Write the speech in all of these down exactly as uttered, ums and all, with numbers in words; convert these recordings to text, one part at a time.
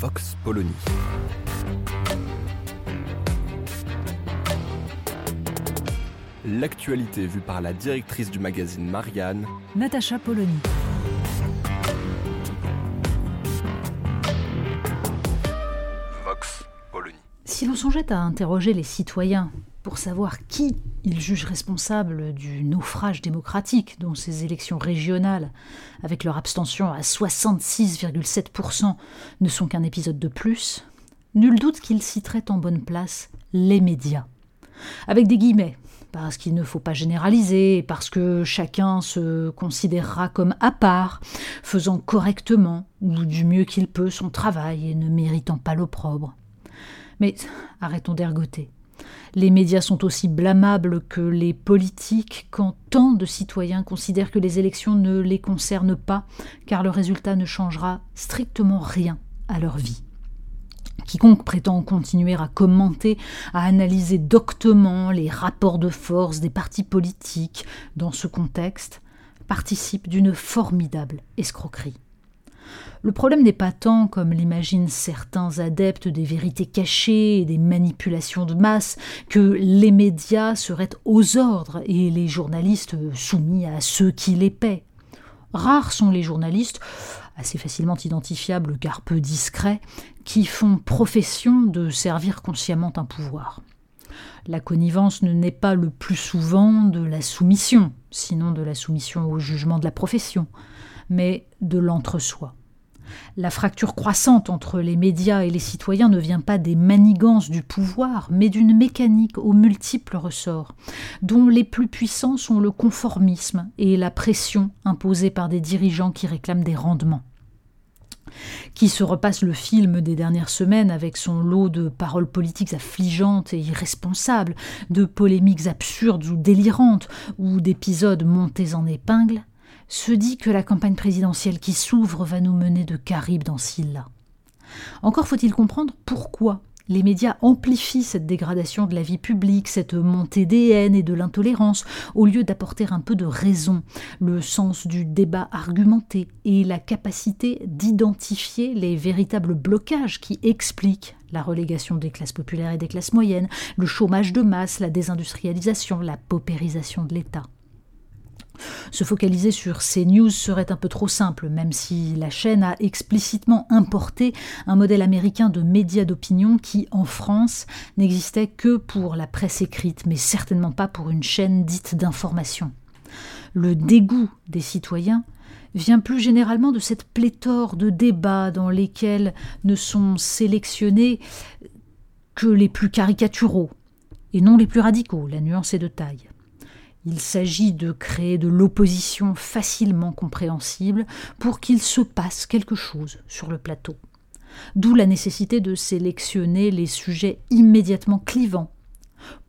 Vox Polony. L'actualité vue par la directrice du magazine Marianne, Natacha Polony. Vox Polony. Si l'on songeait à interroger les citoyens pour savoir qui ils jugent responsable du naufrage démocratique dont ces élections régionales, avec leur abstention à soixante-six virgule sept pour cent, ne sont qu'un épisode de plus, nul doute qu'ils citeraient en bonne place les médias. Avec des guillemets, parce qu'il ne faut pas généraliser, parce que chacun se considérera comme à part, faisant correctement ou du mieux qu'il peut son travail et ne méritant pas l'opprobre. Mais arrêtons d'ergoter. Les médias sont aussi blâmables que les politiques quand tant de citoyens considèrent que les élections ne les concernent pas, car le résultat ne changera strictement rien à leur vie. Quiconque prétend continuer à commenter, à analyser doctement les rapports de force des partis politiques dans ce contexte, participe d'une formidable escroquerie. Le problème n'est pas tant, comme l'imaginent certains adeptes des vérités cachées et des manipulations de masse, que les médias seraient aux ordres et les journalistes soumis à ceux qui les paient. Rares sont les journalistes, assez facilement identifiables car peu discrets, qui font profession de servir consciemment un pouvoir. La connivence ne naît pas le plus souvent de la soumission, sinon de la soumission au jugement de la profession, mais de l'entre-soi. La fracture croissante entre les médias et les citoyens ne vient pas des manigances du pouvoir, mais d'une mécanique aux multiples ressorts, dont les plus puissants sont le conformisme et la pression imposée par des dirigeants qui réclament des rendements. Qui se repasse le film des dernières semaines avec son lot de paroles politiques affligeantes et irresponsables, de polémiques absurdes ou délirantes, ou d'épisodes montés en épingle, se dit que la campagne présidentielle qui s'ouvre va nous mener de Caribe dans Scylla. Encore faut-il comprendre pourquoi les médias amplifient cette dégradation de la vie publique, cette montée des haines et de l'intolérance, au lieu d'apporter un peu de raison, le sens du débat argumenté et la capacité d'identifier les véritables blocages qui expliquent la relégation des classes populaires et des classes moyennes, le chômage de masse, la désindustrialisation, la paupérisation de l'État. Se focaliser sur ces news serait un peu trop simple, même si la chaîne a explicitement importé un modèle américain de médias d'opinion qui, en France, n'existait que pour la presse écrite, mais certainement pas pour une chaîne dite d'information. Le dégoût des citoyens vient plus généralement de cette pléthore de débats dans lesquels ne sont sélectionnés que les plus caricaturaux, et non les plus radicaux, la nuance est de taille. Il s'agit de créer de l'opposition facilement compréhensible pour qu'il se passe quelque chose sur le plateau. D'où la nécessité de sélectionner les sujets immédiatement clivants.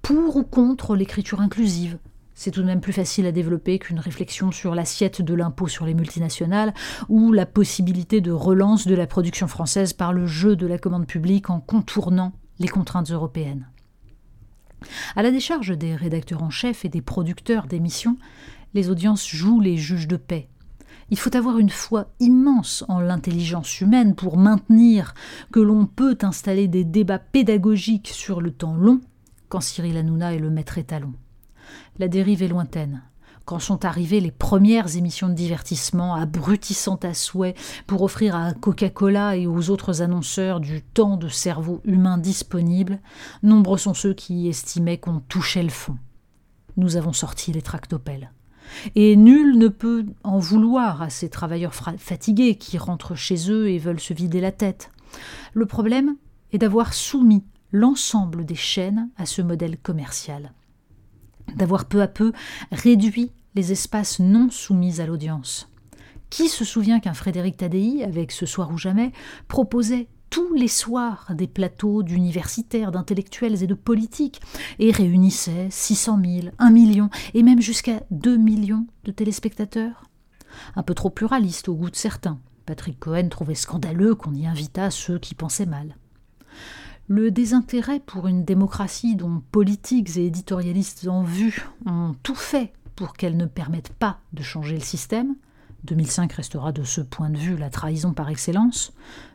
Pour ou contre l'écriture inclusive, c'est tout de même plus facile à développer qu'une réflexion sur l'assiette de l'impôt sur les multinationales ou la possibilité de relance de la production française par le jeu de la commande publique en contournant les contraintes européennes. À la décharge des rédacteurs en chef et des producteurs d'émissions, les audiences jouent les juges de paix. Il faut avoir une foi immense en l'intelligence humaine pour maintenir que l'on peut installer des débats pédagogiques sur le temps long quand Cyril Hanouna est le maître étalon. La dérive est lointaine. Quand sont arrivées les premières émissions de divertissement abrutissantes à souhait pour offrir à Coca-Cola et aux autres annonceurs du temps de cerveau humain disponible, nombreux sont ceux qui estimaient qu'on touchait le fond. Nous avons sorti les tractopelles. Et nul ne peut en vouloir à ces travailleurs fra- fatigués qui rentrent chez eux et veulent se vider la tête. Le problème est d'avoir soumis l'ensemble des chaînes à ce modèle commercial, d'avoir peu à peu réduit les espaces non soumis à l'audience. Qui se souvient qu'un Frédéric Taddeï, avec Ce Soir ou Jamais, proposait tous les soirs des plateaux d'universitaires, d'intellectuels et de politiques, et réunissait six cent mille, un million et même jusqu'à deux millions de téléspectateurs. Un peu trop pluraliste au goût de certains. Patrick Cohen trouvait scandaleux qu'on y invitât ceux qui pensaient mal. Le désintérêt pour une démocratie dont politiques et éditorialistes en vue ont tout fait pour qu'elle ne permette pas de changer le système, deux mille cinq restera de ce point de vue la trahison par excellence,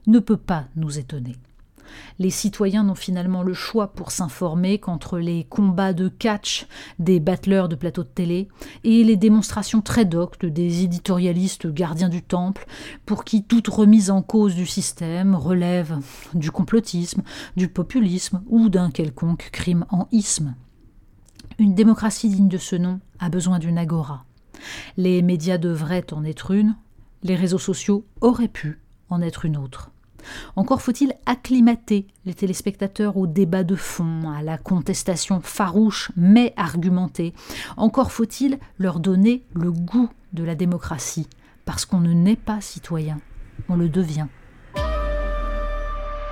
ne peut pas nous étonner. Les citoyens n'ont finalement le choix pour s'informer qu'entre les combats de catch des battleurs de plateaux de télé et les démonstrations très doctes des éditorialistes gardiens du temple pour qui toute remise en cause du système relève du complotisme, du populisme ou d'un quelconque crime en isme. Une démocratie digne de ce nom a besoin d'une agora. Les médias devraient en être une, les réseaux sociaux auraient pu en être une autre. Encore faut-il acclimater les téléspectateurs au débat de fond, à la contestation farouche mais argumentée. Encore faut-il leur donner le goût de la démocratie, parce qu'on ne naît pas citoyen, on le devient.